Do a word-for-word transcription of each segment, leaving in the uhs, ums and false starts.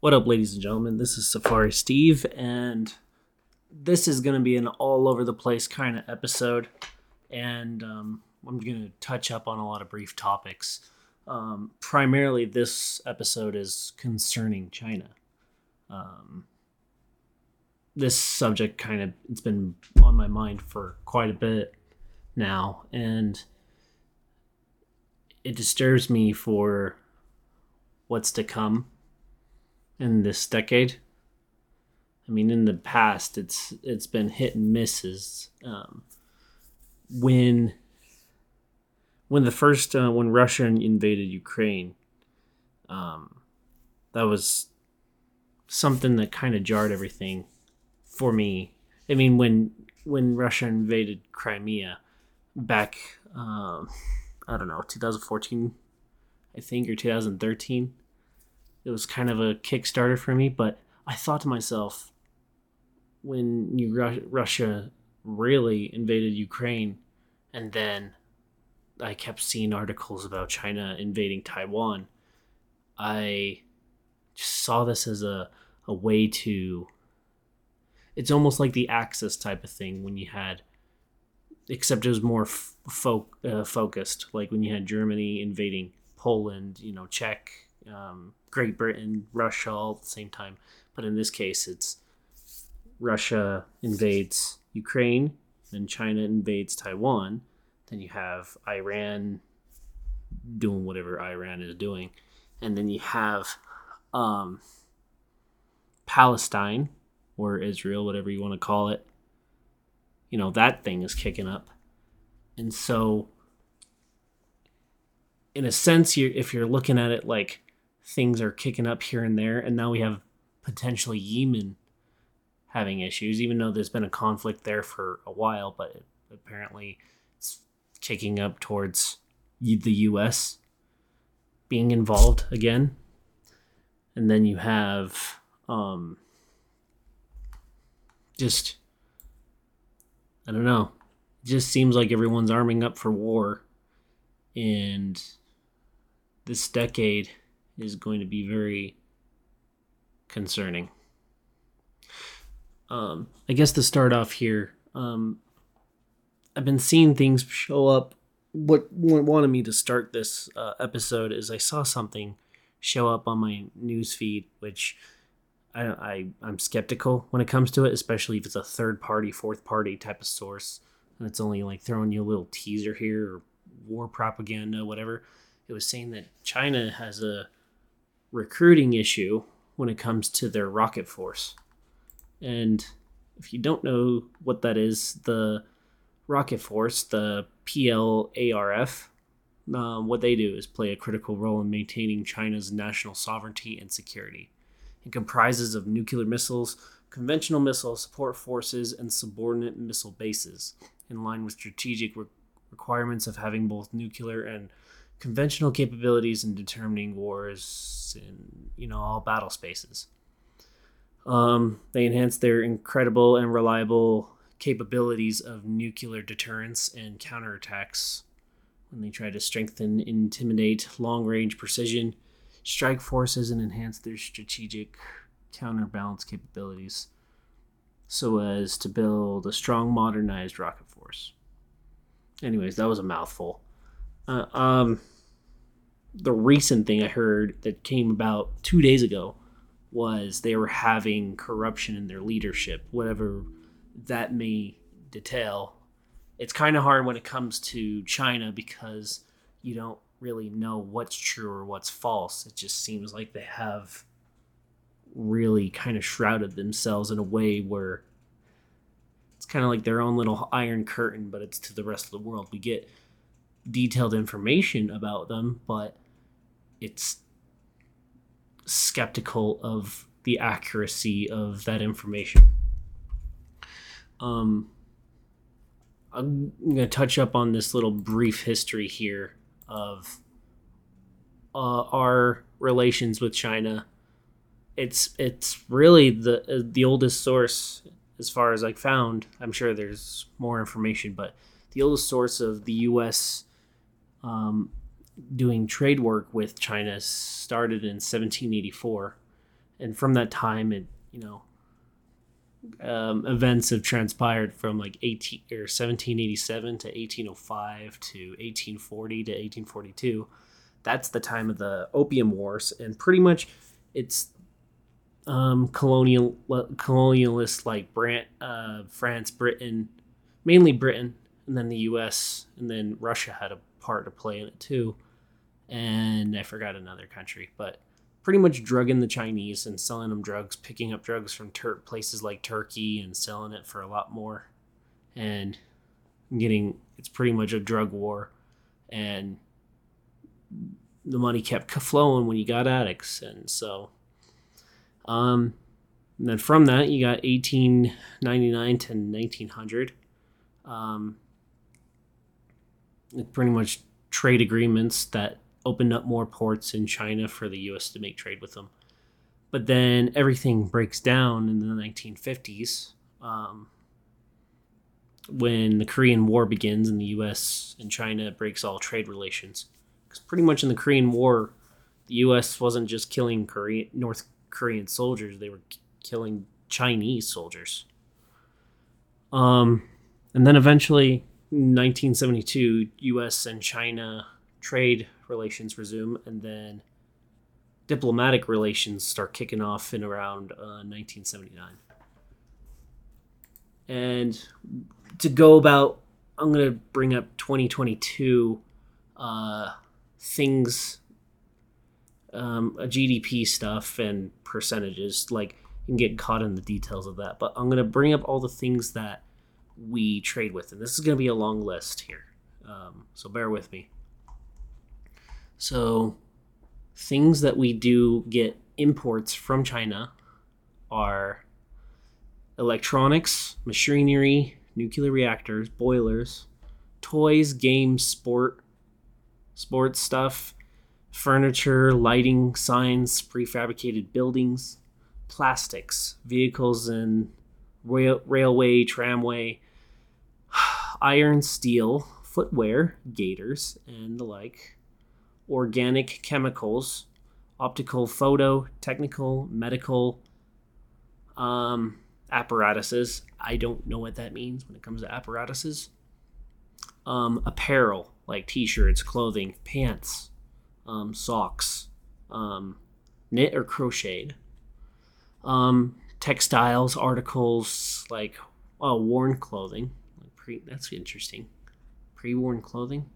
What up, ladies and gentlemen? This is Safari Steve, and this is going to be an all-over-the-place kind of episode, and um, I'm going to touch up on a lot of brief topics. Um, primarily, this episode is concerning China. Um, this subject kind of, it's been on my mind for quite a bit now, and it disturbs me for what's to come in this decade. I mean, in the past, it's it's been hit and misses. Um, when when the first uh, when Russia invaded Ukraine, um, that was something that kind of jarred everything for me. I mean, when when Russia invaded Crimea back, um, I don't know, twenty fourteen, I think, or twenty thirteen. It was kind of a Kickstarter for me, but I thought to myself, when you, Russia really invaded Ukraine, and then I kept seeing articles about China invading Taiwan, I just saw this as a, a way to... It's almost like the Axis type of thing when you had... Except it was more f- fo- uh, focused, like when you had Germany invading Poland, you know, Czech... Um, Great Britain, Russia, all at the same time. But in this case, it's Russia invades Ukraine, then China invades Taiwan, then you have Iran doing whatever Iran is doing, and then you have um, Palestine, or Israel, whatever you want to call it. You know, that thing is kicking up. And so, in a sense, you're, if you're looking at it like, things are kicking up here and there, and now we have potentially Yemen having issues, even though there's been a conflict there for a while, but it, apparently it's kicking up towards the U S being involved again. And then you have um, just, I don't know, it just seems like everyone's arming up for war, and this decade is going to be very concerning. Um, I guess to start off here, um, I've been seeing things show up. What wanted me to start this uh, episode is I saw something show up on my news feed, which I, I, I'm skeptical when it comes to it, especially if it's a third party, fourth party type of source, and it's only like throwing you a little teaser here or war propaganda, whatever. It was saying that China has a recruiting issue when it comes to their rocket force. And if you don't know what that is, the rocket force, the P L A R F, uh, what they do is play a critical role in maintaining China's national sovereignty and security. It comprises of nuclear missiles, conventional missile support forces, and subordinate missile bases, in line with strategic re- requirements of having both nuclear and conventional capabilities in determining wars in, you know, all battle spaces. Um, they enhance their incredible and reliable capabilities of nuclear deterrence and counterattacks when they try to strengthen, intimidate, long-range precision, strike forces, and enhance their strategic counterbalance capabilities so as to build a strong, modernized rocket force. Anyways, that was a mouthful. Uh, um, the recent thing I heard that came about two days ago was they were having corruption in their leadership, whatever that may detail. It's kind of hard when it comes to China because you don't really know what's true or what's false. It just seems like they have really kind of shrouded themselves in a way where it's kind of like their own little iron curtain, but it's to the rest of the world. We get detailed information about them, but it's skeptical of the accuracy of that information. Um, I'm going to touch up on this little brief history here of uh, our relations with China. It's it's really the uh, the oldest source as far as I found. I'm sure there's more information, but the oldest source of the U S Um, doing trade work with China started in seventeen eighty-four and from that time, it you know, um, events have transpired from like eighteen or seventeen eighty-seven to eighteen oh five to eighteen forty to eighteen forty-two. That's the time of the Opium Wars, and pretty much it's um, colonial colonialist like brand, uh, France, Britain, mainly Britain, and then the U S, and then Russia had a part to play in it too. And I forgot another country, but pretty much drugging the Chinese and selling them drugs, picking up drugs from tur- places like Turkey and selling it for a lot more, and getting, it's pretty much a drug war, and the money kept flowing when you got addicts. And so, um, and then from that you got eighteen ninety-nine to nineteen hundred, um, it pretty much trade agreements that opened up more ports in China for the U S to make trade with them. But then everything breaks down in the nineteen fifties, um, when the Korean War begins and the U S and China breaks all trade relations. Because pretty much in the Korean War, the U S wasn't just killing Korean, North Korean soldiers, they were k- killing Chinese soldiers. Um, and then eventually, nineteen seventy-two, U S and China trade relations resume, and then diplomatic relations start kicking off in around uh, nineteen seventy-nine. And to go about, I'm going to bring up twenty twenty-two uh, things, um, G D P stuff and percentages, like you can get caught in the details of that. But I'm going to bring up all the things that we trade with, and this is going to be a long list here, um, so bear with me. So things that we do get imports from China are electronics, machinery, nuclear reactors, boilers, toys, games, sport sports stuff, furniture, lighting, signs, prefabricated buildings, plastics, vehicles and rail, railway, tramway, iron, steel, footwear, gaiters, and the like, organic chemicals, optical, photo, technical, medical um, apparatuses. I don't know what that means when it comes to apparatuses. Um, apparel, like t-shirts, clothing, pants, um, socks, um, knit or crocheted. Um, textiles, articles, like oh, worn clothing. Pre, that's interesting. Pre-worn clothing.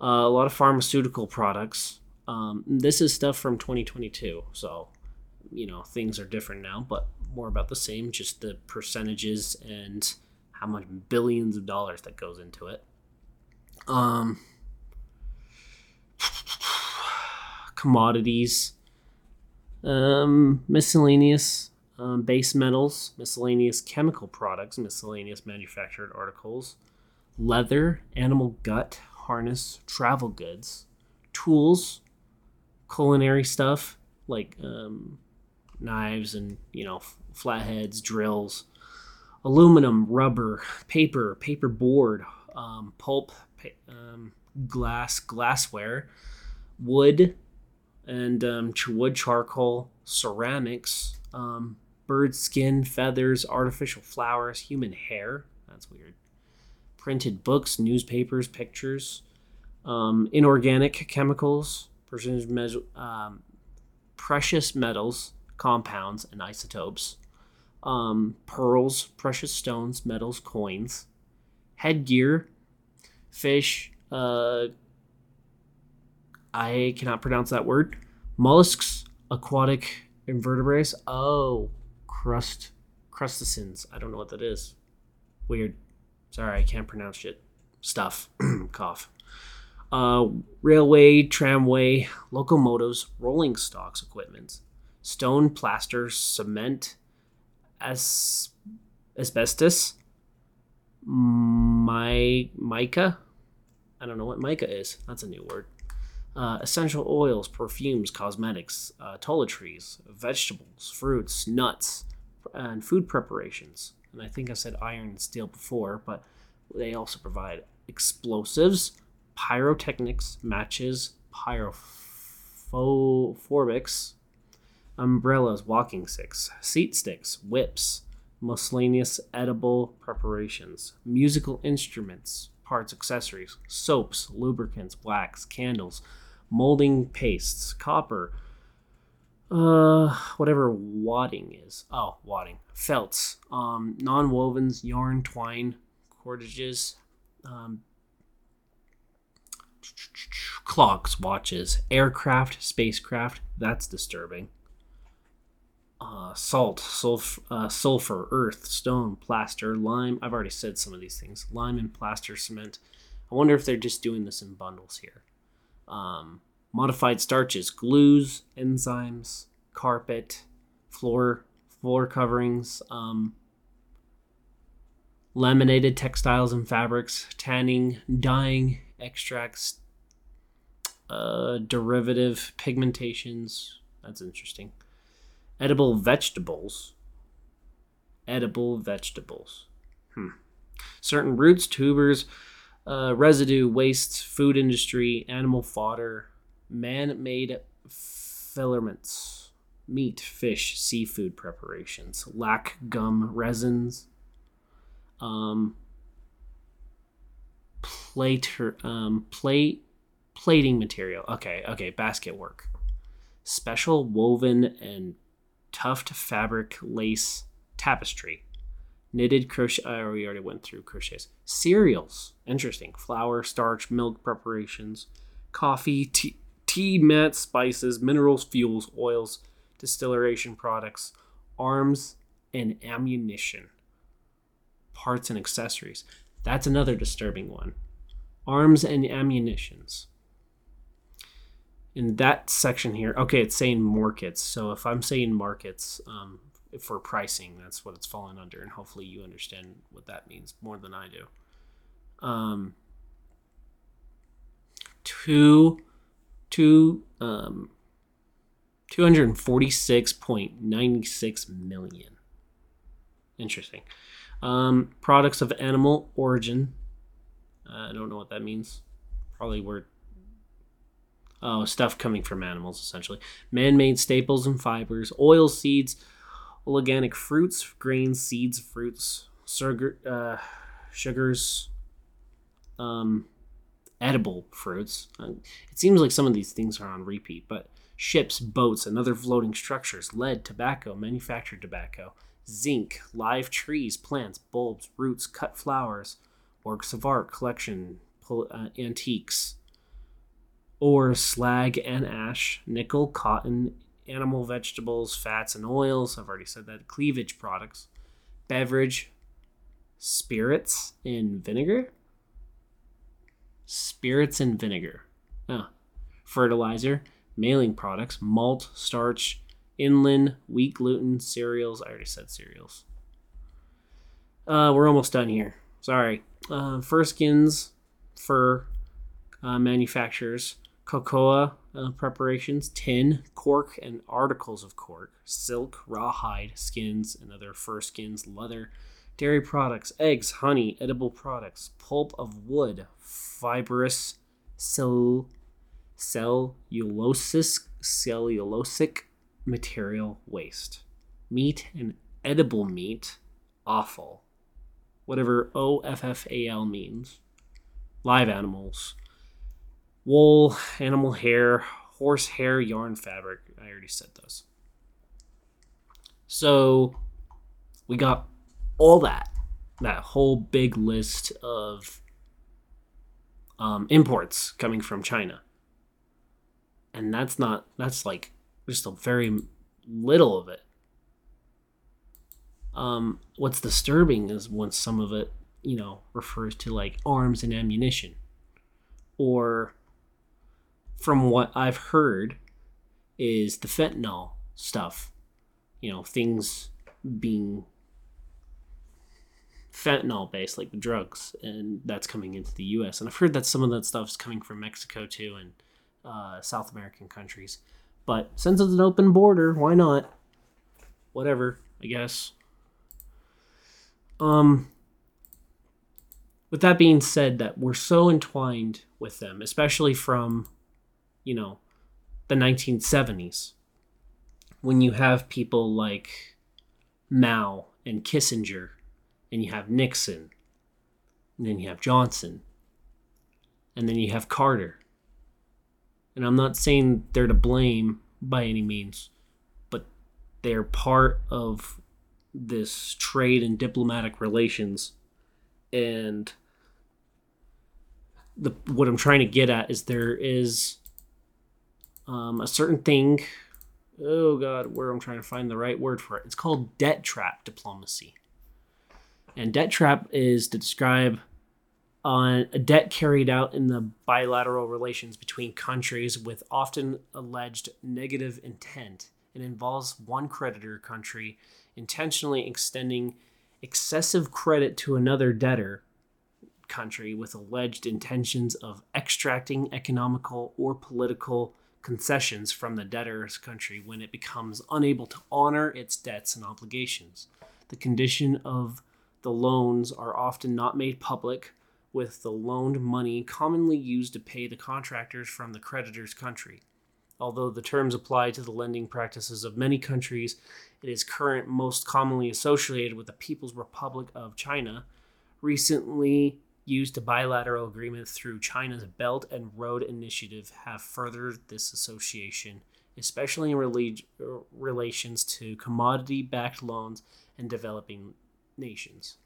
Uh, a lot of pharmaceutical products. Um, this is stuff from twenty twenty-two, so you know things are different now, but more about the same. Just the percentages and how much billions of dollars that goes into it. Um, commodities, um, miscellaneous, um, base metals, miscellaneous chemical products, miscellaneous manufactured articles, leather, animal gut, harness, travel goods, tools, culinary stuff like um, knives and you know f- flatheads, drills, aluminum, rubber, paper, paper board, um, pulp, pa- um, glass, glassware, wood, and um, ch- wood charcoal, ceramics, um, bird skin, feathers, artificial flowers, human hair. That's weird. Printed books, newspapers, pictures, um, inorganic chemicals, percentage measure, um, precious metals, compounds, and isotopes, um, pearls, precious stones, metals, coins, headgear, fish. Uh, I cannot pronounce that word. Mollusks, aquatic invertebrates. Oh, crust, crustaceans. I don't know what that is. Weird. Sorry, I can't pronounce shit. Stuff. Cough. Uh, railway, tramway, locomotives, rolling stocks, equipment, stone, plaster, cement, as- asbestos, my- mica. I don't know what mica is. That's a new word. Uh, essential oils, perfumes, cosmetics, uh, toiletries, vegetables, fruits, nuts, and food preparations. And I think I said iron and steel before, but they also provide explosives, pyrotechnics, matches, pyrophobics, umbrellas, walking sticks, seat sticks, whips, miscellaneous edible preparations, musical instruments, parts, accessories, soaps, lubricants, wax, candles, molding pastes, copper, uh, whatever wadding is. Oh, wadding. Felts, um, non-wovens, yarn, twine, cordages, um, clocks, watches, aircraft, spacecraft. That's disturbing. Uh, salt, sulf- uh, sulfur, earth, stone, plaster, lime. I've already said some of these things. Lime and plaster, cement. I wonder if they're just doing this in bundles here. Um, modified starches, glues, enzymes, carpet, floor, floor coverings, um, laminated textiles and fabrics, tanning, dyeing, extracts, uh, derivative pigmentations. That's interesting. Edible vegetables. Edible vegetables. Hmm. Certain roots, tubers, uh, residue, wastes, food industry, animal fodder, man-made filaments, meat, fish, seafood preparations, lac, gum, resins, um, plater, um, plate, plating material. Okay, okay, basket work. Special woven and tuft fabric, lace, tapestry, knitted crochet. Oh, we already went through crochets. Cereals, interesting. Flour, starch, milk preparations, coffee, tea, tea, mats, spices, minerals, fuels, oils, distillation products, arms and ammunition, parts and accessories. That's another disturbing one. Arms and ammunitions. In that section here, okay, it's saying markets. So if I'm saying markets um, for pricing, that's what it's falling under. And hopefully you understand what that means more than I do. Um, two, two, um, two hundred forty-six point nine six million. Interesting. Um, products of animal origin. Uh, I don't know what that means. Probably we're Oh, stuff coming from animals, essentially. Man-made staples and fibers, oil seeds, organic fruits, grains, seeds, fruits, sugar, uh, sugars, um, edible fruits. It seems like some of these things are on repeat, but ships, boats, and other floating structures, lead, tobacco, manufactured tobacco, zinc, live trees, plants, bulbs, roots, cut flowers, works of art, collection, pol- uh, antiques, ore, slag and ash, nickel, cotton, animal, vegetables, fats and oils. I've already said that. Cleavage products, beverage, spirits and vinegar. Spirits and vinegar. Oh. Fertilizer, mailing products, malt, starch, inland, wheat, gluten, cereals. I already said cereals. Uh, we're almost done here. Sorry. Uh, fur skins, fur uh, manufacturers. Cocoa uh, preparations, tin, cork, and articles of cork, silk, rawhide, skins, and other fur skins, leather, dairy products, eggs, honey, edible products, pulp of wood, fibrous, cell, cellulosic, cellulosic material, waste, meat and edible meat, offal, whatever O F F A L means, live animals, wool, animal hair, horse hair, yarn, fabric. I already said those. So we got all that, that whole big list of um, imports coming from China. And that's not, that's like just a very little of it. Um, what's disturbing is when some of it, you know, refers to like arms and ammunition, or from what I've heard is the fentanyl stuff, you know, things being fentanyl based, like the drugs, and that's coming into the U S. And I've heard that some of that stuff is coming from Mexico too, and uh, South American countries. But since it's an open border, why not? Whatever, I guess. Um, with that being said, that we're so entwined with them, especially from, you know, the nineteen seventies. when you have people like Mao and Kissinger, and you have Nixon, and then you have Johnson, and then you have Carter. And I'm not saying they're to blame by any means, but they're part of this trade and diplomatic relations. And the what I'm trying to get at is there is um, a certain thing, oh God, where I'm trying to find the right word for it. It's called debt trap diplomacy. And debt trap is to describe on a debt carried out in the bilateral relations between countries with often alleged negative intent. It involves one creditor country intentionally extending excessive credit to another debtor country with alleged intentions of extracting economical or political concessions from the debtor's country when it becomes unable to honor its debts and obligations. The condition of the loans are often not made public, with the loaned money commonly used to pay the contractors from the creditor's country. Although the terms apply to the lending practices of many countries, it is current most commonly associated with the People's Republic of China, recently used to bilateral agreements through China's Belt and Road Initiative have furthered this association, especially in relig- relations to commodity-backed loans and developing nations.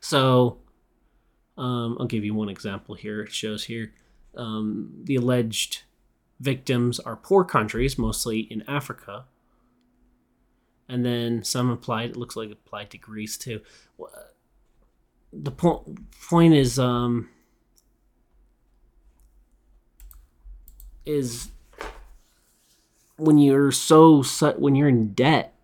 So, um, I'll give you one example here. It shows here um, the alleged victims are poor countries, mostly in Africa. And then some applied, it looks like applied to Greece too. The po- point is, um, is when you're so, when you're in debt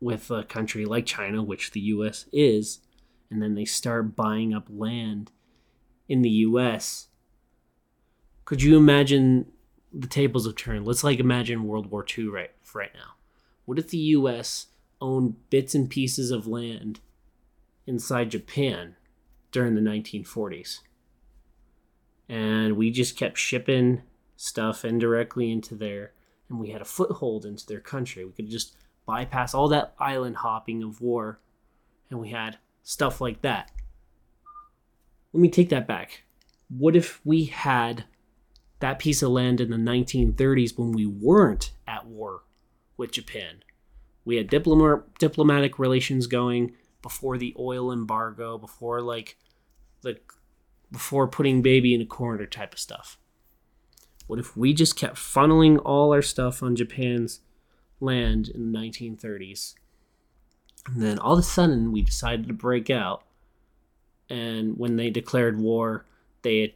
with a country like China, which the U S is, and then they start buying up land in the U S, could you imagine the tables have turned? Let's like imagine World War Two right for right now. What if the U S owned bits and pieces of land inside Japan during the nineteen forties? And we just kept shipping stuff indirectly into there, and we had a foothold into their country. We could just bypass all that island hopping of war, and we had stuff like that. Let me take that back. What if we had that piece of land in the nineteen thirties when we weren't at war with Japan? We had diploma- diplomatic relations going before the oil embargo, before like the before putting baby in a corner type of stuff. What if we just kept funneling all our stuff on Japan's land in the nineteen thirties, and then all of a sudden we decided to break out, and when they declared war, they had,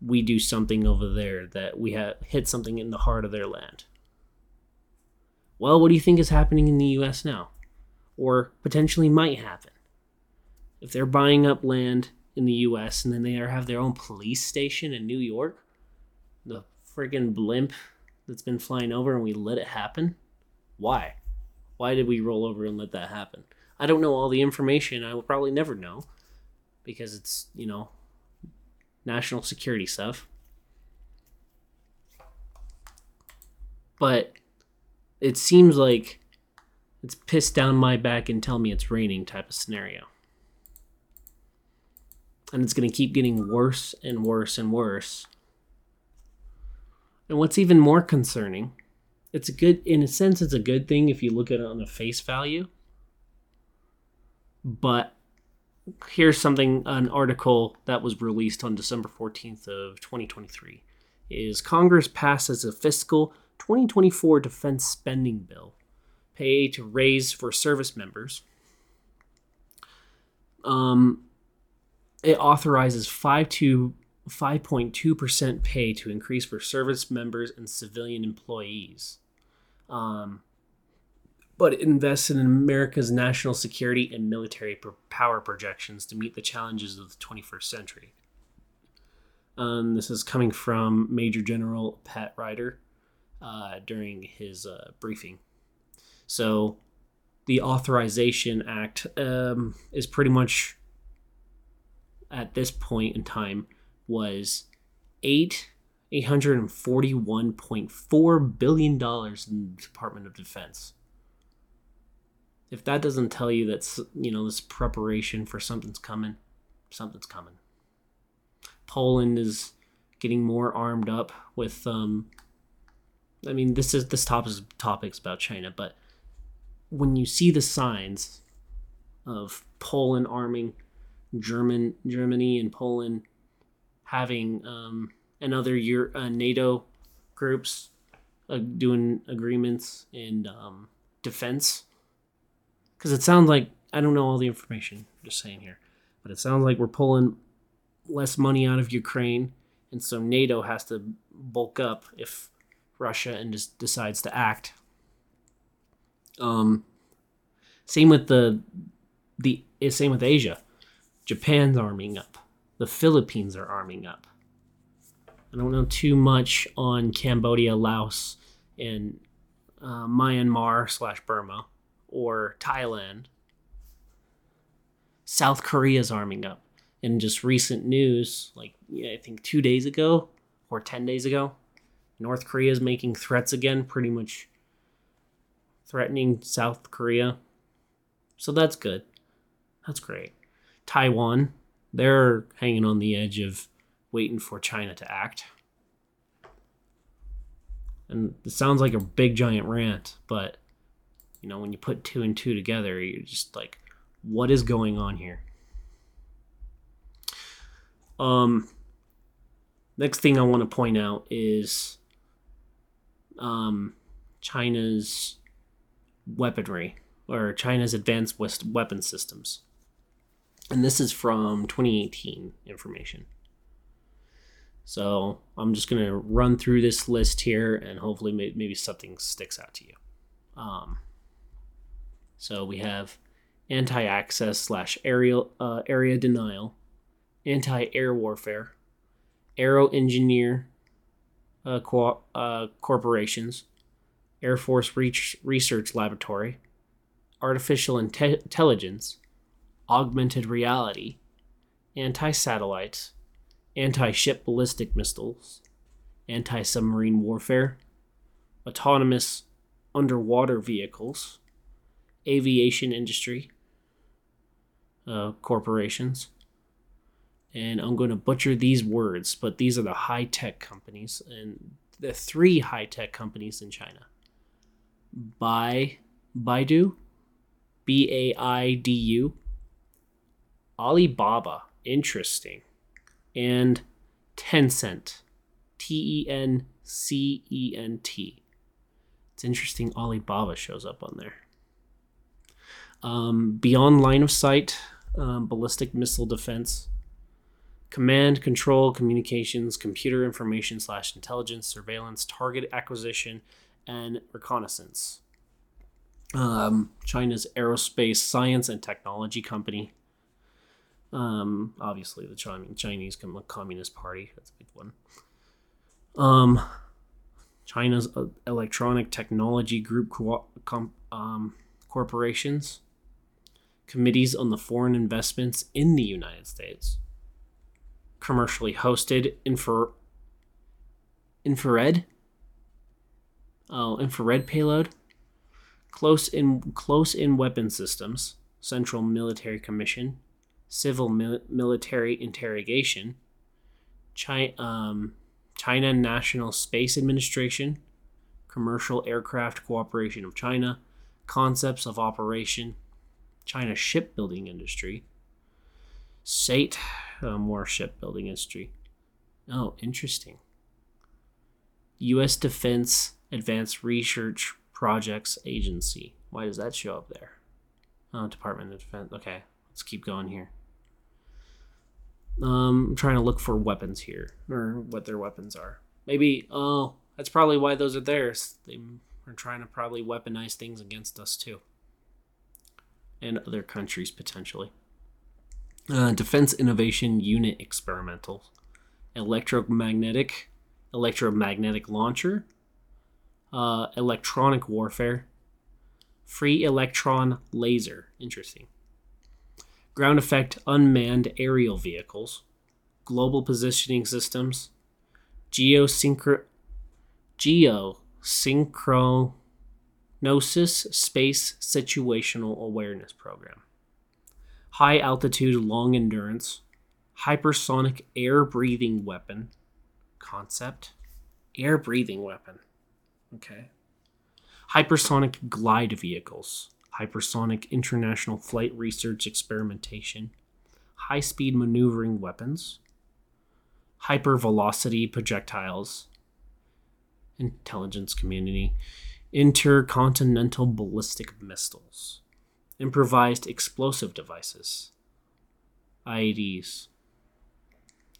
we do something over there that we had hit something in the heart of their land? Well, what do you think is happening in the U S now, or potentially might happen? If they're buying up land in the U S and then they have their own police station in New York, the friggin' blimp that's been flying over, and we let it happen. Why? Why did we roll over and let that happen? I don't know all the information. I will probably never know because it's, you know, national security stuff. But it seems like it's piss down my back and tell me it's raining type of scenario. And it's going to keep getting worse and worse and worse. And what's even more concerning, it's a good, in a sense, it's a good thing if you look at it on a face value. But here's something, an article that was released on December fourteenth of twenty twenty-three is Congress passes a fiscal twenty twenty-four defense spending bill, pay to raise for service members. Um, it authorizes five to five point two percent pay to increase for service members and civilian employees. Um, but it invested in America's national security and military power projections to meet the challenges of the twenty-first century. Um, this is coming from Major General Pat Ryder uh, during his uh, briefing. So the Authorization Act um, is pretty much at this point in time was eight eight hundred forty-one point four billion dollars in the Department of Defense. If that doesn't tell you that, you know, this preparation for something's coming, something's coming. Poland is getting more armed up with, um, I mean, this is this top is topics about China, but when you see the signs of Poland arming German Germany and Poland having um, and other Euro, uh, NATO groups uh, doing agreements in um, defense. Because it sounds like, I don't know all the information, I'm just saying here, but it sounds like we're pulling less money out of Ukraine, and so NATO has to bulk up if Russia and just decides to act. Um, same with the the same with Asia. Japan's arming up. The Philippines are arming up. I don't know too much on Cambodia, Laos, and uh, Myanmar slash Burma. Or Thailand. South Korea's arming up. In just recent news, like yeah, I think two days ago or ten days ago, North Korea's making threats again, pretty much threatening South Korea. So that's good. That's great. Taiwan, they're hanging on the edge of waiting for China to act. And it sounds like a big giant rant, but you know, when you put two and two together, you're just like, what is going on here? Um, next thing I want to point out is um, China's weaponry, or China's advanced West weapon systems. And this is from twenty eighteen information. So I'm just going to run through this list here, and hopefully maybe something sticks out to you. Um, So we have anti-access slash aerial uh, area denial, anti-air warfare, aero engineer uh, co- uh, corporations, Air Force Reach Research Laboratory, artificial inte- intelligence, augmented reality, anti-satellites, anti-ship ballistic missiles, anti-submarine warfare, autonomous underwater vehicles, aviation industry, uh, corporations, and I'm going to butcher these words, but these are the high-tech companies, and the three high-tech companies in China. By, Baidu, B A I D U, Alibaba, interesting, and Tencent, T E N C E N T. It's interesting Alibaba shows up on there. Um, beyond line of sight, um, ballistic missile defense, command, control, communications, computer information slash intelligence, surveillance, target acquisition, and reconnaissance. Um, China's aerospace science and technology company. Um, obviously, the Chinese Communist Party. That's a big one. Um, China's electronic technology group co- com- um, corporations. Committees on the foreign investments in the United States, commercially hosted infra- infrared, oh, infrared payload, close in close in weapon systems, Central Military Commission, civil mil- military interrogation, Chi- um, China National Space Administration, commercial aircraft cooperation of China, concepts of operation, China shipbuilding industry, S A T, uh, more shipbuilding industry. Oh, interesting. U S Defense Advanced Research Projects Agency. Why does that show up there? Oh, Department of Defense. Okay, let's keep going here. Um, I'm trying to look for weapons here, or what their weapons are. Maybe, oh, that's probably why those are theirs. They are trying to probably weaponize things against us too. And other countries potentially. Uh, Defense Innovation Unit Experimental. Electromagnetic. Electromagnetic Launcher. Uh, electronic Warfare. Free Electron Laser. Interesting. Ground Effect Unmanned Aerial Vehicles. Global Positioning Systems. geosynchro- geosynchronosis space situational awareness program, high altitude long endurance, hypersonic air breathing weapon concept, air breathing weapon, okay, hypersonic glide vehicles, hypersonic international flight research experimentation, high-speed maneuvering weapons, hypervelocity projectiles, intelligence community, intercontinental ballistic missiles, improvised explosive devices, I E Ds.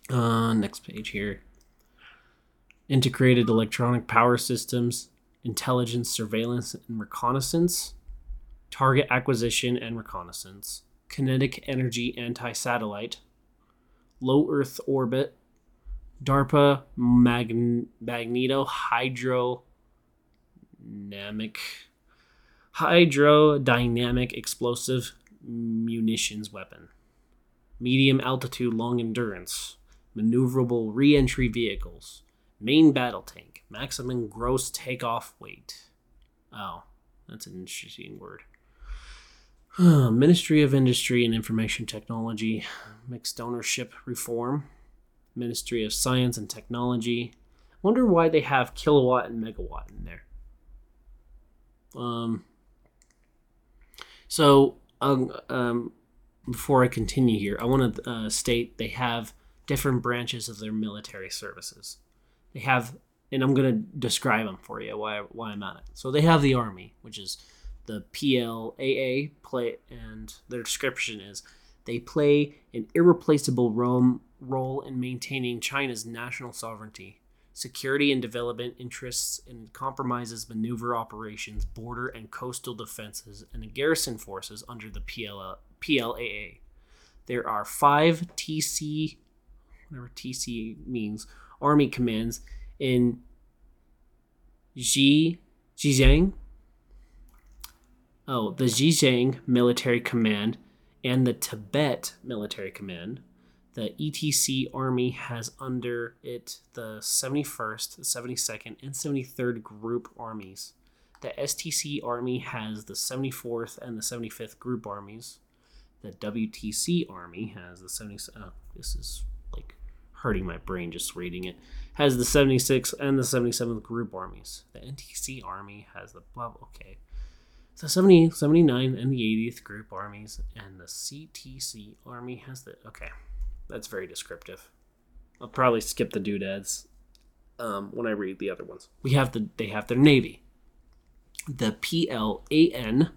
Uh, next page here. Integrated electronic power systems, intelligence, surveillance, and reconnaissance, target acquisition and reconnaissance, kinetic energy anti-satellite, low Earth orbit, DARPA magn- magnetohydrodynamic hydrodynamic explosive munitions weapon, medium altitude long endurance, maneuverable re-entry vehicles, main battle tank, maximum gross takeoff weight. Oh, that's an interesting word. Uh, Ministry of Industry and Information Technology, mixed ownership reform, Ministry of Science and Technology. I wonder why they have kilowatt and megawatt in there. Um. So, um, um before I continue here, I want to uh, state they have different branches of their military services. They have, and I'm going to describe them for you why why I'm at it. So they have the Army, which is the P L A A play, and their description is they play an irreplaceable role role in maintaining China's national sovereignty, security and development interests, and compromises maneuver operations, border and coastal defenses, and garrison forces under the P L A A. There are five T C, whatever T C means, Army commands in Zhejiang. Oh, the Zhejiang Military Command and the Tibet Military Command. The E T C Army has under it the seventy-first, the seventy-second, and seventy-third Group Armies. The S T C Army has the seventy-fourth and the seventy-fifth Group Armies. The W T C Army has the seventy-seventh. Oh, this is like hurting my brain just reading it. Has the seventy-sixth and the seventy-seventh Group Armies. The N T C Army has the blah, okay. The seventy, seventy-nine, and the eightieth Group Armies, and the C T C Army has the... Okay, that's very descriptive. I'll probably skip the doodads um, when I read the other ones. We have the They have their Navy. The P L A N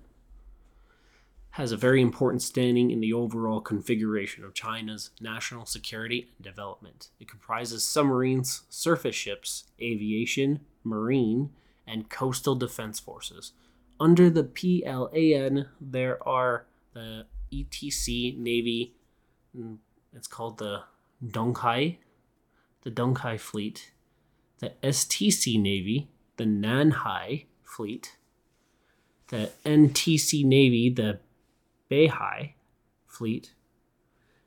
has a very important standing in the overall configuration of China's national security and development. It comprises submarines, surface ships, aviation, marine, and coastal defense forces. Under the P L A N, there are the E T C Navy, it's called the Donghai, the Donghai Fleet, the S T C Navy, the Nanhai Fleet, the N T C Navy, the Beihai Fleet,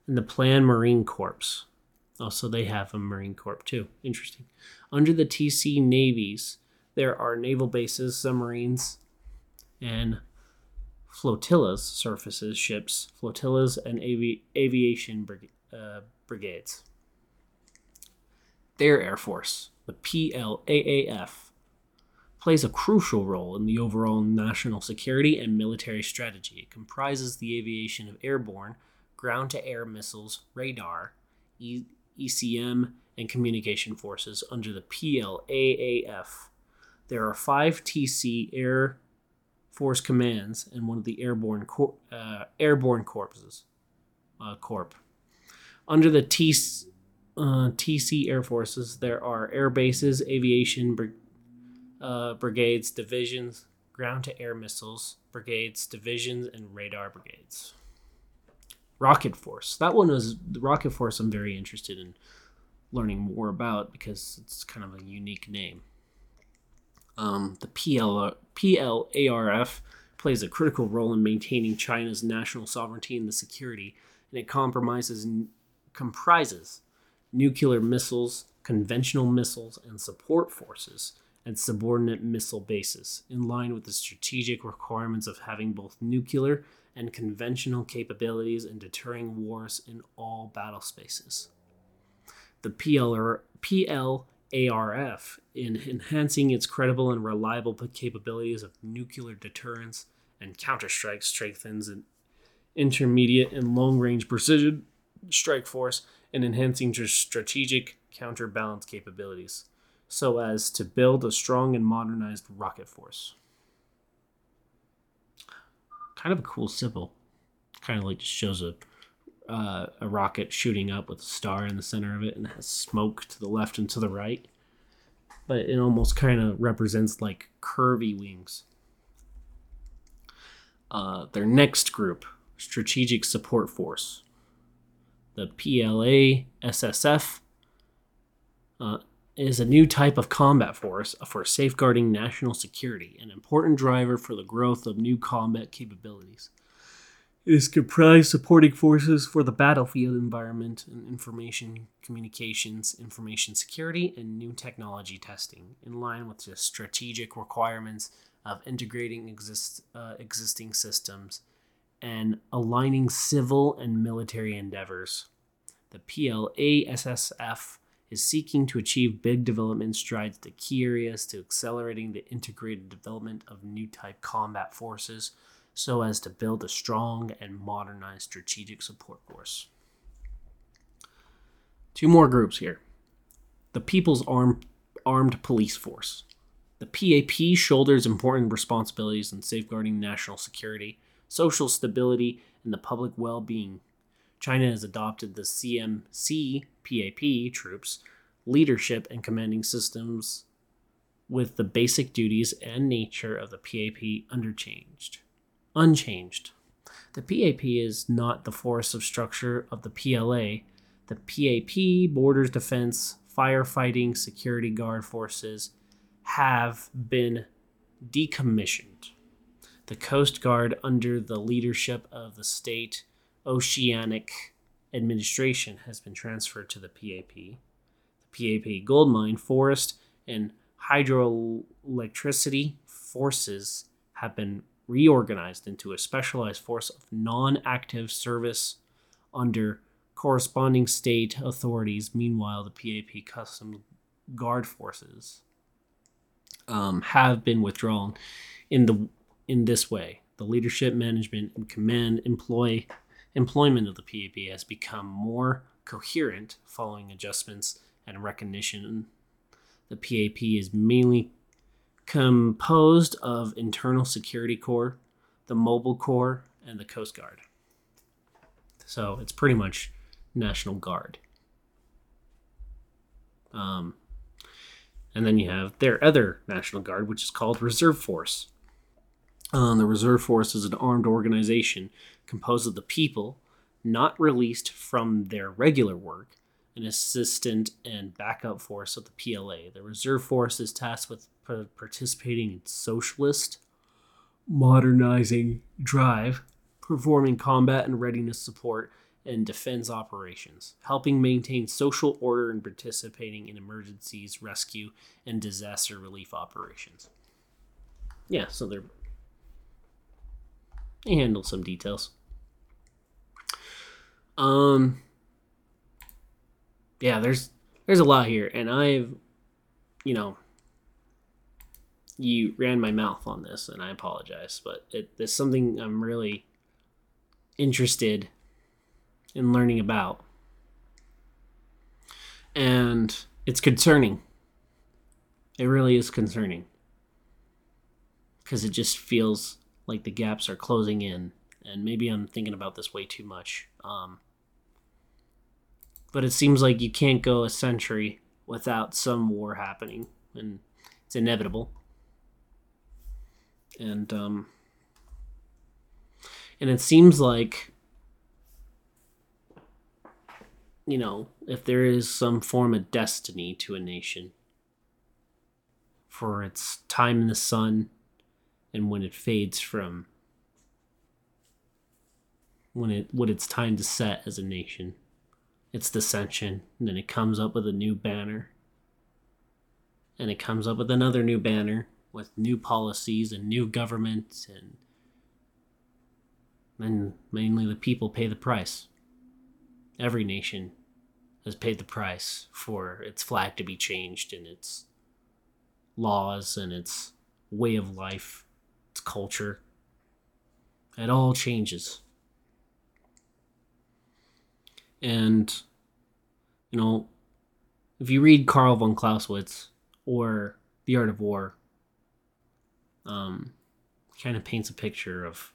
and the PLAN Marine Corps. Also, they have a Marine Corps too. Interesting. Under the T C Navies, there are naval bases, submarines, and flotillas, surfaces, ships, flotillas, and avi- aviation brig- uh, brigades. Their Air Force, the P L A A F, plays a crucial role in the overall national security and military strategy. It comprises the aviation of airborne, ground-to-air missiles, radar, e- ECM, and communication forces under the P L A A F. There are five T C Air Force commands and one of the airborne cor- uh, airborne corpses, uh, corp. Under the T C, uh, T C Air Forces, there are air bases, aviation br- uh, brigades, divisions, ground-to-air missiles brigades, divisions, and radar brigades. Rocket Force. That one is the Rocket Force. I'm very interested in learning more about because it's kind of a unique name. Um, the P L A R F plays a critical role in maintaining China's national sovereignty and the security, and it compromises, comprises nuclear missiles, conventional missiles, and support forces at subordinate missile bases, in line with the strategic requirements of having both nuclear and conventional capabilities in deterring wars in all battle spaces. The P L A R F, in enhancing its credible and reliable capabilities of nuclear deterrence and counterstrike, strengthens an intermediate and long-range precision strike force and enhancing strategic counterbalance capabilities, so as to build a strong and modernized rocket force. Kind of a cool symbol. Kind of like just shows a uh, a rocket shooting up with a star in the center of it, and it has smoke to the left and to the right. But it almost kind of represents like curvy wings. Uh, their next group, Strategic Support Force. The P L A S S F uh, is a new type of combat force for safeguarding national security, an important driver for the growth of new combat capabilities. It is comprised supporting forces for the battlefield environment and information communications, information security, and new technology testing, in line with the strategic requirements of integrating exist, uh, existing systems and aligning civil and military endeavors. The P L A S S F is seeking to achieve big development strides to key areas to accelerating the integrated development of new type combat forces, so as to build a strong and modernized strategic support force. Two more groups here. The People's Armed, Armed Police Force. The P A P shoulders important responsibilities in safeguarding national security, social stability, and the public well-being. China has adopted the C M C P A P troops, leadership, and commanding systems, with the basic duties and nature of the P A P unchanged. Unchanged. The P A P is not the force of structure of the P L A. The P A P, borders defense, firefighting, security guard forces have been decommissioned. The Coast Guard, under the leadership of the State Oceanic Administration, has been transferred to the P A P. The P A P gold mine, forest, and hydroelectricity forces have been reorganized into a specialized force of non-active service under corresponding state authorities. Meanwhile, the P A P Customs Guard forces um, have been withdrawn in the In this way, the leadership, management, and command employ, employment of the P A P has become more coherent following adjustments and recognition. The P A P is mainly composed of Internal Security Corps, the Mobile Corps, and the Coast Guard. So it's pretty much National Guard. Um, and then you have their other National Guard, which is called Reserve Force. Um, the Reserve Force is an armed organization composed of the people not released from their regular work, an assistant and backup force of the P L A. The Reserve Force is tasked with p- participating in socialist, modernizing drive, performing combat and readiness support and defense operations, helping maintain social order and participating in emergencies, rescue, and disaster relief operations. Yeah, so they're... They handle some details. Um. Yeah, there's there's a lot here, and I've, you know, you ran my mouth on this, and I apologize, but it, it's something I'm really interested in learning about, and it's concerning. It really is concerning, because it just feels like the gaps are closing in, and maybe I'm thinking about this way too much. Um, but it seems like you can't go a century without some war happening, and it's inevitable. And um, and it seems like, you know, if there is some form of destiny to a nation for its time in the sun, and when it fades from when it when it's time to set as a nation, its dissension, and then it comes up with a new banner. And it comes up with another new banner with new policies and new governments, and then mainly the people pay the price. Every nation has paid the price for its flag to be changed, and its laws and its way of life, its culture. It all changes. And, you know, if you read Karl von Clausewitz or The Art of War, um, kind of paints a picture of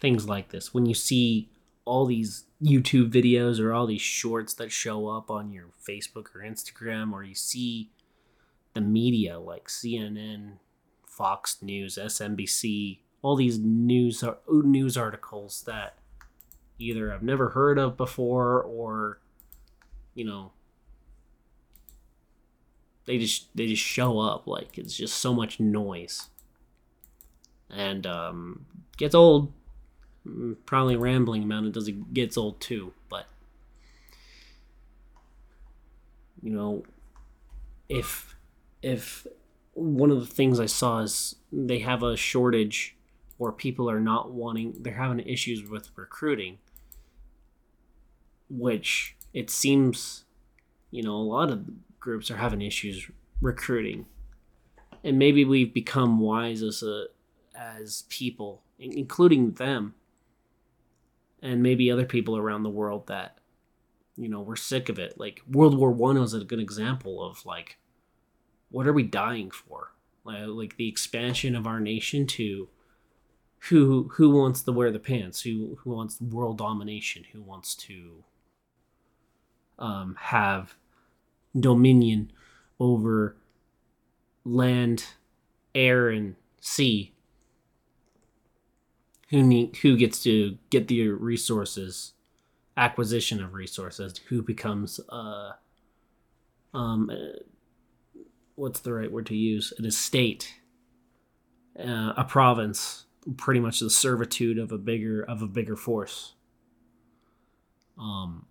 things like this. When you see all these YouTube videos or all these shorts that show up on your Facebook or Instagram, or you see the media like C N N, Fox News, S N B C, all these news news articles that either I've never heard of before, or, you know, they just they just show up. Like, it's just so much noise, and um, gets old. Probably rambling about it does it gets old too, but you know, if if one of the things I saw is they have a shortage, or people are not wanting, they're having issues with recruiting, which it seems, you know, a lot of groups are having issues recruiting, and maybe we've become wise as a as people, including them. And maybe other people around the world that, you know, we're sick of it. Like, World War One was a good example of, like, what are we dying for? Like, like the expansion of our nation to who who wants to wear the pants? Who who wants world domination? Who wants to um, have dominion over land, air, and sea? Who need, who gets to get the resources, acquisition of resources? Who becomes uh, um, what's the right word to use? An estate, uh, a province, pretty much the servitude of a bigger of a bigger force. Um,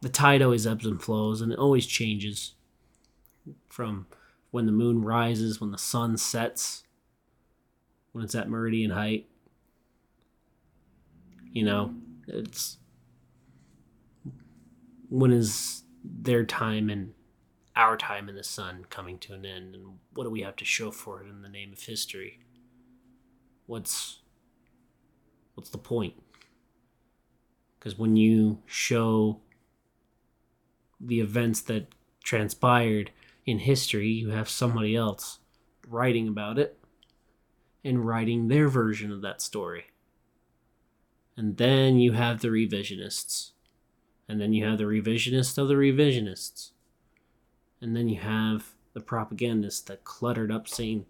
the tide always ebbs and flows, and it always changes. From when the moon rises, when the sun sets. When it's at meridian height, you know, it's when is their time and our time in the sun coming to an end, and what do we have to show for it in the name of history? What's what's the point? Because when you show the events that transpired in history, you have somebody else writing about it. And writing their version of that story. And then you have the revisionists. And then you have the revisionists of the revisionists. And then you have the propagandists that cluttered up saying,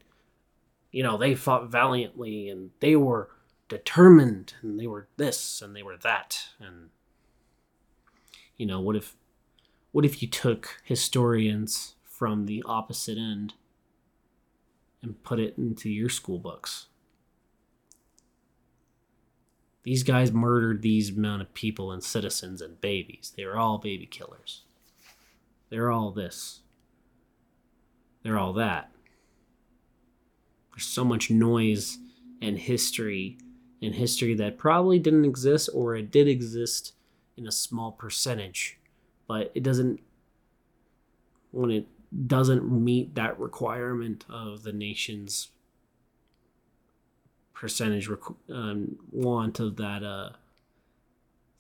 you know, they fought valiantly and they were determined and they were this and they were that. And, you know, what if, what if you took historians from the opposite end and put it into your school books? These guys murdered these amount of people and citizens and babies. They were all baby killers. They're all this. They're all that. There's so much noise and history, and history that probably didn't exist, or it did exist in a small percentage, but it doesn't, when it doesn't meet that requirement of the nation's percentage requ- um, want of that uh,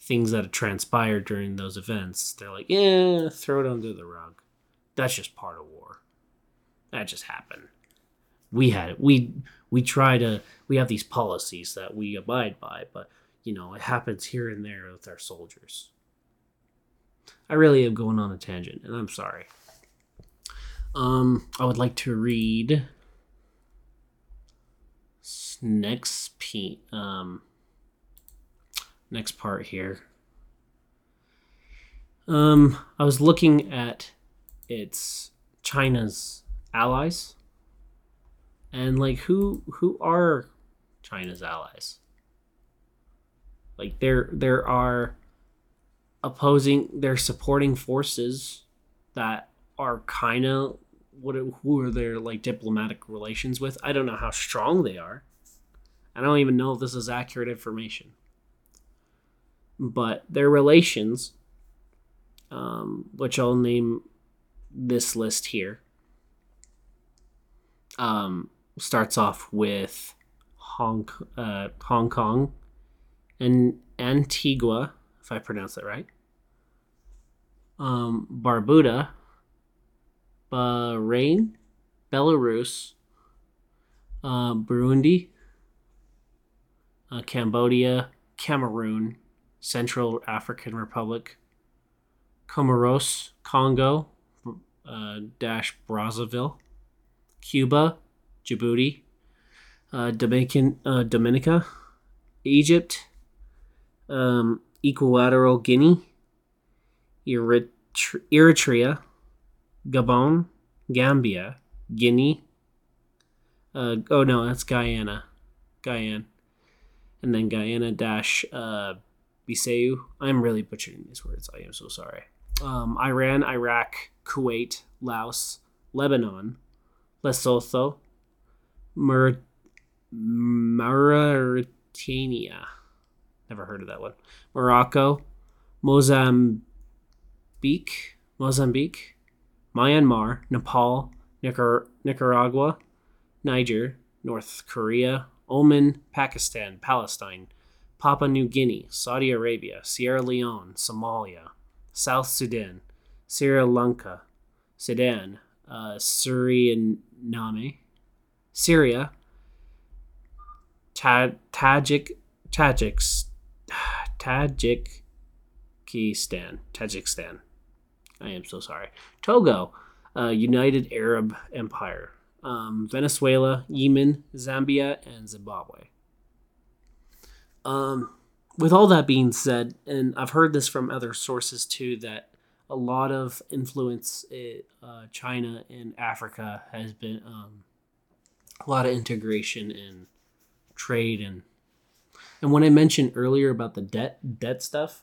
things that have transpired during those events. They're like, yeah, throw it under the rug. That's just part of war. That just happened. We had it. We we try to we have these policies that we abide by, but you know, it happens here and there with our soldiers. I really am going on a tangent, and I'm sorry. Um, I would like to read next p um next part here. Um, I was looking at its China's allies, and like who who are China's allies? Like there there are opposing, they're supporting forces that are kind of, what, who are their like diplomatic relations with? I don't know how strong they are. I don't even know if this is accurate information. But their relations, um, which I'll name this list here, um, starts off with Hong uh, Hong Kong and Antigua, if I pronounce that right, um, Barbuda, Bahrain, Belarus, uh, Burundi, uh, Cambodia, Cameroon, Central African Republic, Comoros, Congo, uh, dash Brazzaville, Cuba, Djibouti, uh, Dominican, uh, Dominica, Egypt, um, Equatorial Guinea, Eritrea, Eritrea, Gabon, Gambia, Guinea, uh, oh no, that's Guyana, Guyana, and then Guyana dash, uh, Biseu. I'm really butchering these words. I am so sorry. Um, Iran, Iraq, Kuwait, Laos, Lebanon, Lesotho, Maurit- Mauritania. Never heard of that one. Morocco, Mozambique, Mozambique, Myanmar, Nepal, Nicar- Nicaragua, Niger, North Korea, Oman, Pakistan, Palestine, Papua New Guinea, Saudi Arabia, Sierra Leone, Somalia, South Sudan, Sri Lanka, Sudan, uh, Suriname, Syria, Ta- Tajik, Tajiks, Tajikistan, Tajikistan. I am so sorry. Togo, uh, United Arab Empire, um, Venezuela, Yemen, Zambia, and Zimbabwe. Um, with all that being said, and I've heard this from other sources too, that a lot of influence in uh, China and Africa has been um, a lot of integration and trade. And and when I mentioned earlier about the debt debt stuff,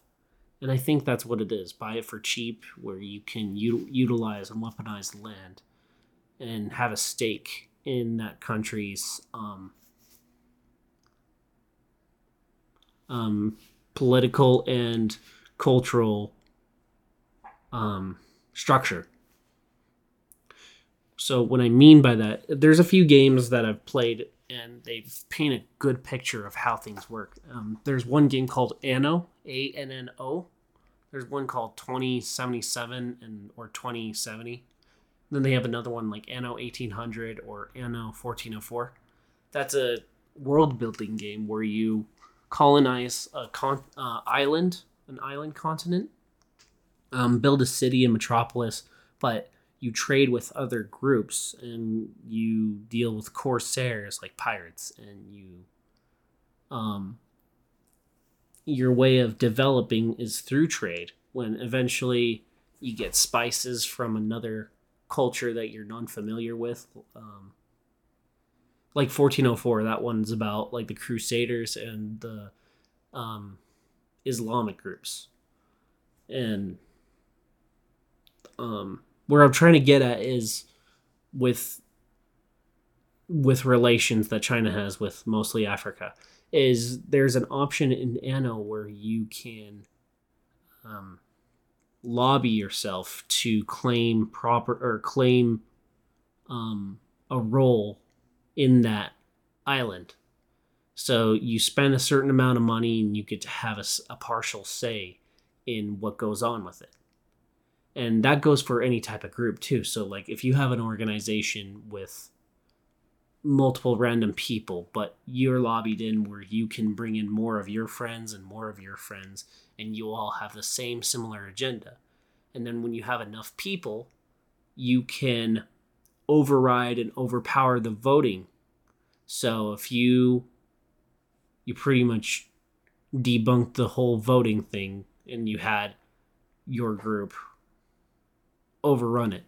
and I think that's what it is, buy it for cheap where you can u- utilize and weaponize the land and have a stake in that country's um Um, political and cultural um, structure. So what I mean by that, there's a few games that I've played and they paint a good picture of how things work. Um, there's one game called Anno, A N N O. There's one called twenty seventy-seven and or twenty seventy. Then they have another one like Anno eighteen hundred or Anno fourteen oh four. That's a world-building game where you colonize a con- uh, island, an island continent, um, build a city and metropolis, but you trade with other groups and you deal with corsairs like pirates, and you, um, your way of developing is through trade. When eventually you get spices from another culture that you're not familiar with, um, like fourteen oh four, that one's about like the Crusaders and the um, Islamic groups. And um, where I'm trying to get at is with with relations that China has with mostly Africa, is there's an option in Anno where you can um, lobby yourself to claim proper or claim um, a role in that island. So you spend a certain amount of money and you get to have a, a partial say in what goes on with it. And that goes for any type of group too. So like if you have an organization with multiple random people, but you're lobbied in where you can bring in more of your friends and more of your friends, and you all have the same similar agenda. And then when you have enough people, you can override and overpower the voting. So if you you pretty much debunked the whole voting thing and you had your group overrun it,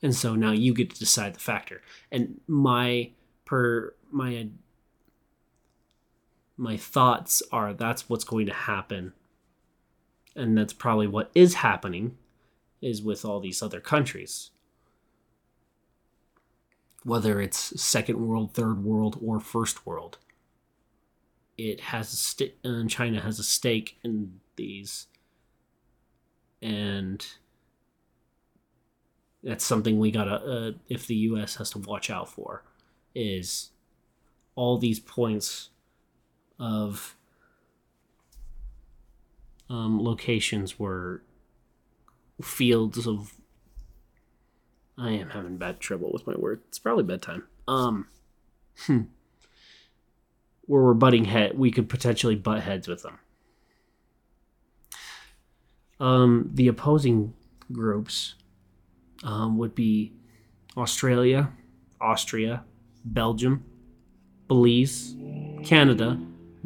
and so now you get to decide the factor. And my per my my thoughts are that's what's going to happen And that's probably what is happening, is with all these other countries. Whether it's second world, third world, or first world, it has a st- uh, China has a stake in these, and that's something we gotta. Uh, if the U S has to watch out for, is all these points of um, locations where fields of. I am having bad trouble with my word. It's probably bedtime. Um, hmm. Where we're butting head, we could potentially butt heads with them. Um, the opposing groups um, would be Australia, Austria, Belgium, Belize, Canada,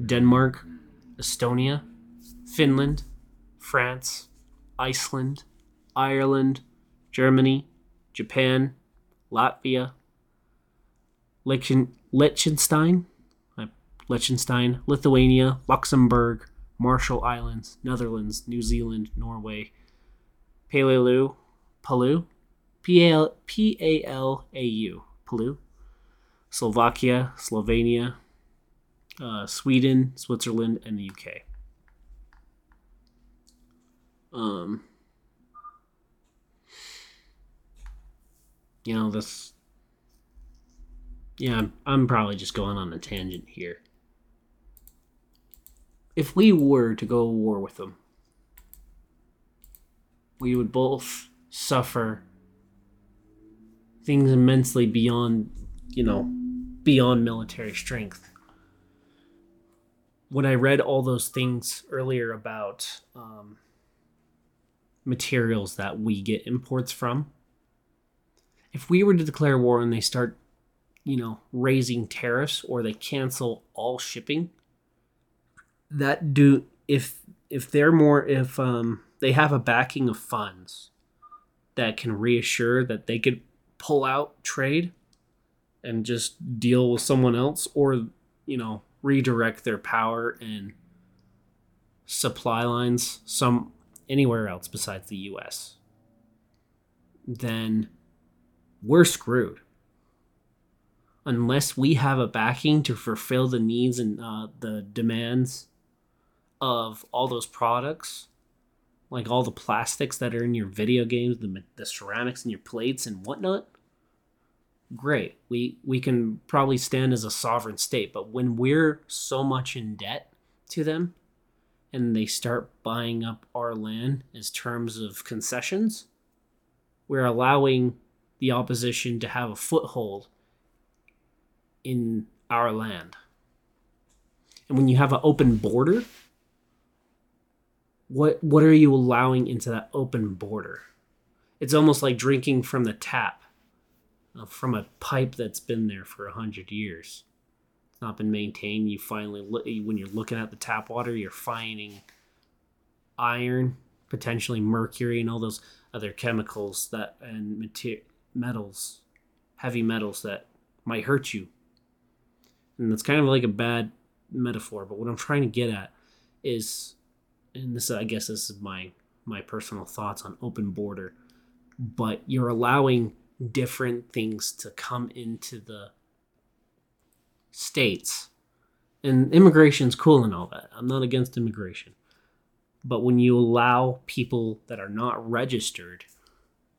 Denmark, Estonia, Finland, France, Iceland, Ireland, Germany, Japan, Latvia, Lichen, Liechtenstein, Liechtenstein, Lithuania, Luxembourg, Marshall Islands, Netherlands, New Zealand, Norway, Peleliu, Palau, P A L A U, Palau, Slovakia, Slovenia, uh, Sweden, Switzerland, and the U K. Um... You know, this, yeah, I'm, I'm probably just going on a tangent here. If we were to go to war with them, we would both suffer things immensely beyond, you know, beyond military strength. When I read all those things earlier about um, materials that we get imports from, if we were to declare war and they start, you know, raising tariffs or they cancel all shipping, that do if if they're more if um, they have a backing of funds that can reassure that they could pull out trade and just deal with someone else, or, you know, redirect their power and supply lines some anywhere else besides the U S, then we're screwed unless we have a backing to fulfill the needs and uh, the demands of all those products, like all the plastics that are in your video games, the, the ceramics in your plates and whatnot. Great. We, we can probably stand as a sovereign state, but when we're so much in debt to them and they start buying up our land as terms of concessions, we're allowing the opposition to have a foothold in our land. And when you have an open border, what what are you allowing into that open border? It's almost like drinking from the tap, uh, from a pipe that's been there for a hundred years. It's not been maintained. You finally, look, when you're looking at the tap water, you're finding iron, potentially mercury, and all those other chemicals that and material. metals, heavy metals that might hurt you. And that's kind of like a bad metaphor, but what I'm trying to get at is, and this, I guess this is my, my personal thoughts on open border, but you're allowing different things to come into the states. And immigration's cool and all that. I'm not against immigration. But when you allow people that are not registered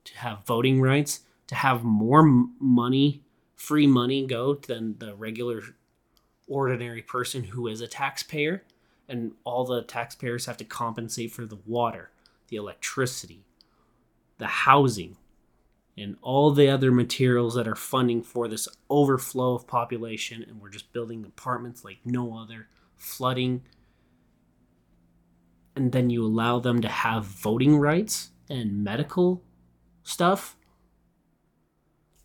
to have voting rights, to have more money, free money go than the regular ordinary person who is a taxpayer. And all the taxpayers have to compensate for the water, the electricity, the housing, and all the other materials that are funding for this overflow of population. And we're just building apartments like no other, flooding. And then you allow them to have voting rights and medical stuff.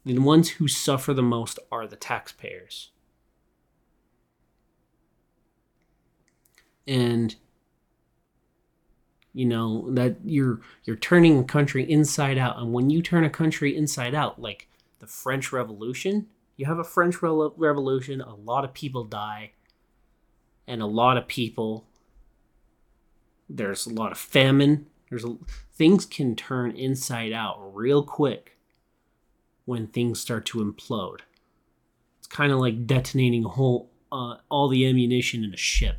The ones who suffer the most are the taxpayers. And, you know, that you're you're turning a country inside out. And when you turn a country inside out, like the French Revolution, you have a French Re- Revolution, a lot of people die, and a lot of people There's a lot of famine. There's a, things can turn inside out real quick when things start to implode. It's kind of like detonating a whole uh, all the ammunition in a ship.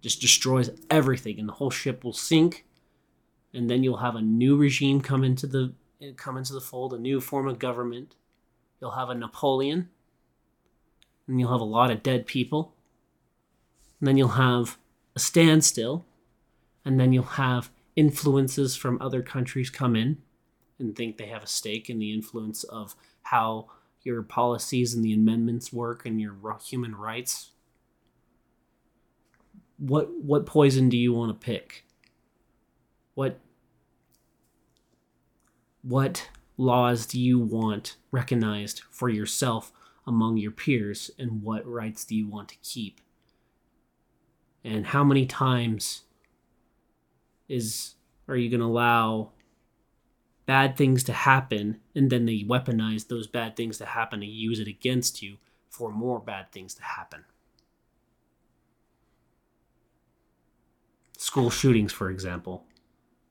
Just destroys everything, and the whole ship will sink. And then you'll have a new regime come into the come into the fold, a new form of government. You'll have a Napoleon, and you'll have a lot of dead people. And then you'll have a standstill, and then you'll have influences from other countries come in and think they have a stake in the influence of how your policies and the amendments work and your human rights. What what poison do you want to pick? What what laws do you want recognized for yourself among your peers, and what rights do you want to keep? And how many times is are you going to allow bad things to happen, and then they weaponize those bad things to happen and use it against you for more bad things to happen? School shootings, for example.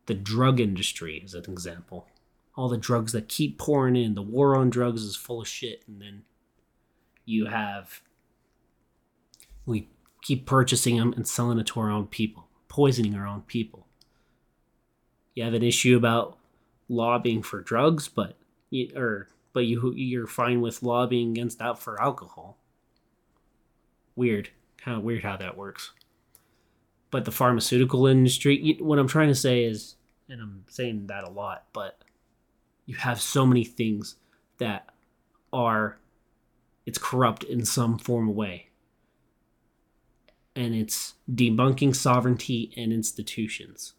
The drug industry is an example. All the drugs that keep pouring in. The war on drugs is full of shit. And then you have... We keep purchasing them and selling it to our own people. Poisoning our own people. You have an issue about lobbying for drugs, but you, or, but you, you're fine with lobbying against that for alcohol. Weird. Kind of weird how that works. But the pharmaceutical industry... What I'm trying to say is... And I'm saying that a lot, but you have so many things that are, it's corrupt in some form of way. And it's debunking sovereignty and institutions.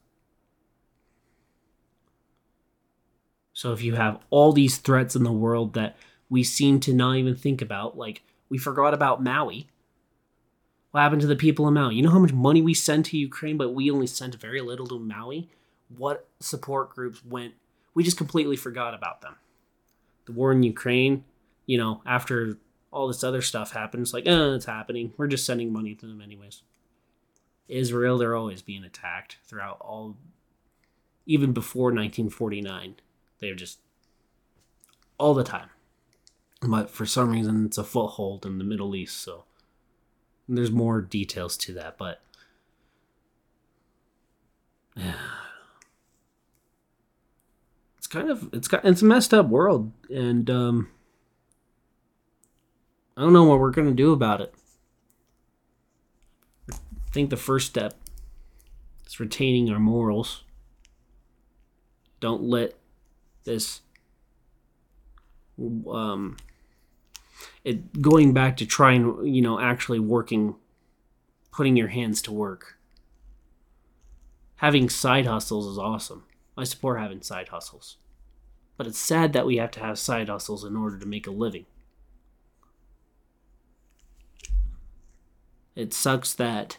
So if you have all these threats in the world that we seem to not even think about, like we forgot about Maui. What happened to the people in Maui? You know how much money we sent to Ukraine, but we only sent very little to Maui? What support groups went, we just completely forgot about them. The war in Ukraine, you know, after all this other stuff happened, it's like, oh, it's happening. We're just sending money to them anyways. Israel, they're always being attacked throughout all, even before nineteen forty-nine. They're just all the time. But for some reason, it's a foothold in the Middle East. So and there's more details to that, but yeah. Kind of it's got it's a messed up world, and um I don't know what we're gonna do about it. I think the first step is retaining our morals. Don't let this um it going back to trying, you know, actually working, putting your hands to work. Having side hustles is awesome. I support having side hustles. But it's sad that we have to have side hustles in order to make a living. It sucks that,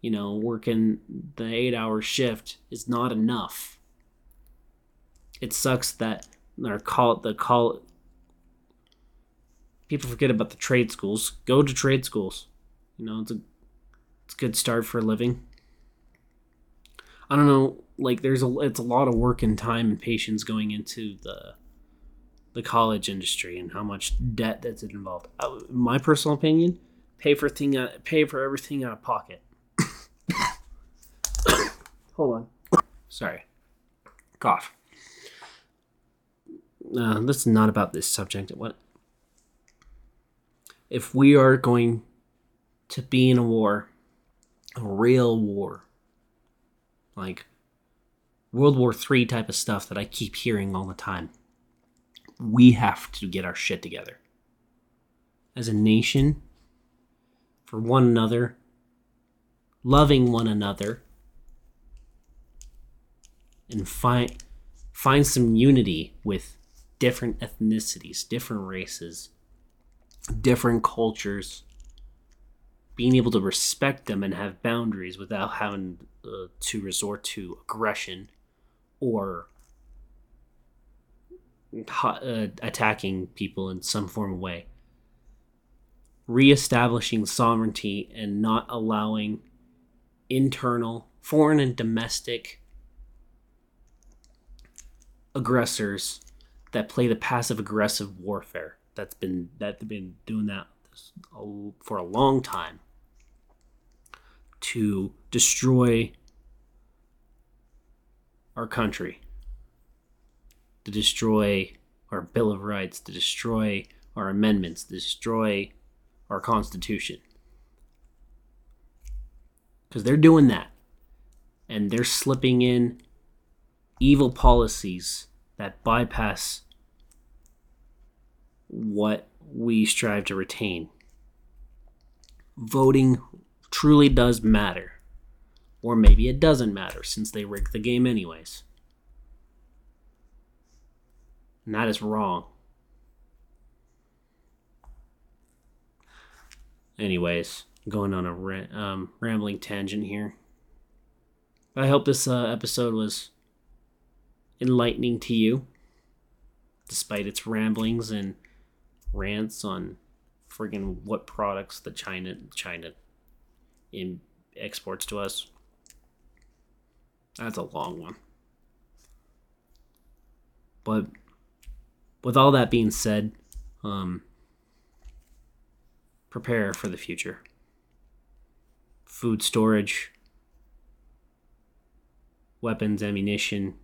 you know, working the eight-hour shift is not enough. It sucks that or call the call people forget about the trade schools. Go to trade schools. You know, it's a it's a good start for a living. I don't know, like there's a it's a lot of work and time and patience going into the the college industry and how much debt that's involved. I, in my personal opinion, pay for thing out, pay for everything out of pocket. Hold on, sorry, cough. Uh, that's not about this subject. What if we are going to be in a war, a real war? Like World War Three type of stuff that I keep hearing all the time. We have to get our shit together. As a nation, for one another, loving one another, and find find some unity with different ethnicities, different races, different cultures. Being able to respect them and have boundaries without having uh, to resort to aggression or uh, attacking people in some form of way. Reestablishing sovereignty and not allowing internal foreign and domestic aggressors that play the passive aggressive warfare. That's been that's been doing that for a long time to destroy our country, to destroy our Bill of Rights, to destroy our amendments, to destroy our Constitution. Because they're doing that. And they're slipping in evil policies that bypass what we strive to retain. Voting truly does matter. Or maybe it doesn't matter since they rigged the game anyways. And that is wrong. Anyways, going on a ra- um, rambling tangent here. I hope this uh, episode was enlightening to you, despite its ramblings and rants on friggin' what products the China China in exports to us. That's a long one. But with all that being said, um, prepare for the future. Food storage, weapons, ammunition,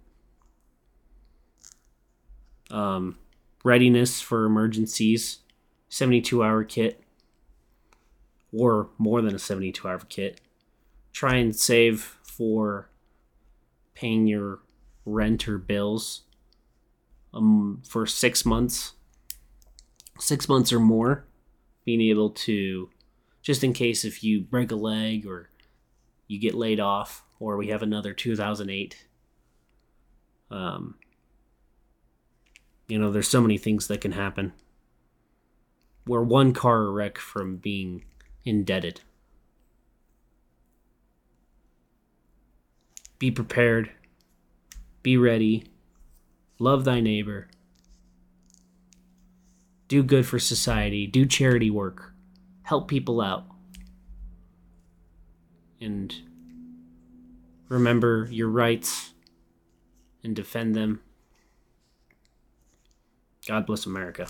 um, readiness for emergencies, seventy-two hour kit, or more than a seventy-two hour kit. Try and save for paying your rent or bills um, for six months, six months or more, being able to, just in case if you break a leg or you get laid off, or we have another two thousand eight. Um, you know, there's so many things that can happen. We're one car wreck from being indebted. Be prepared. Be ready. Love thy neighbor. Do good for society. Do charity work. Help people out. And remember your rights and defend them. God bless America.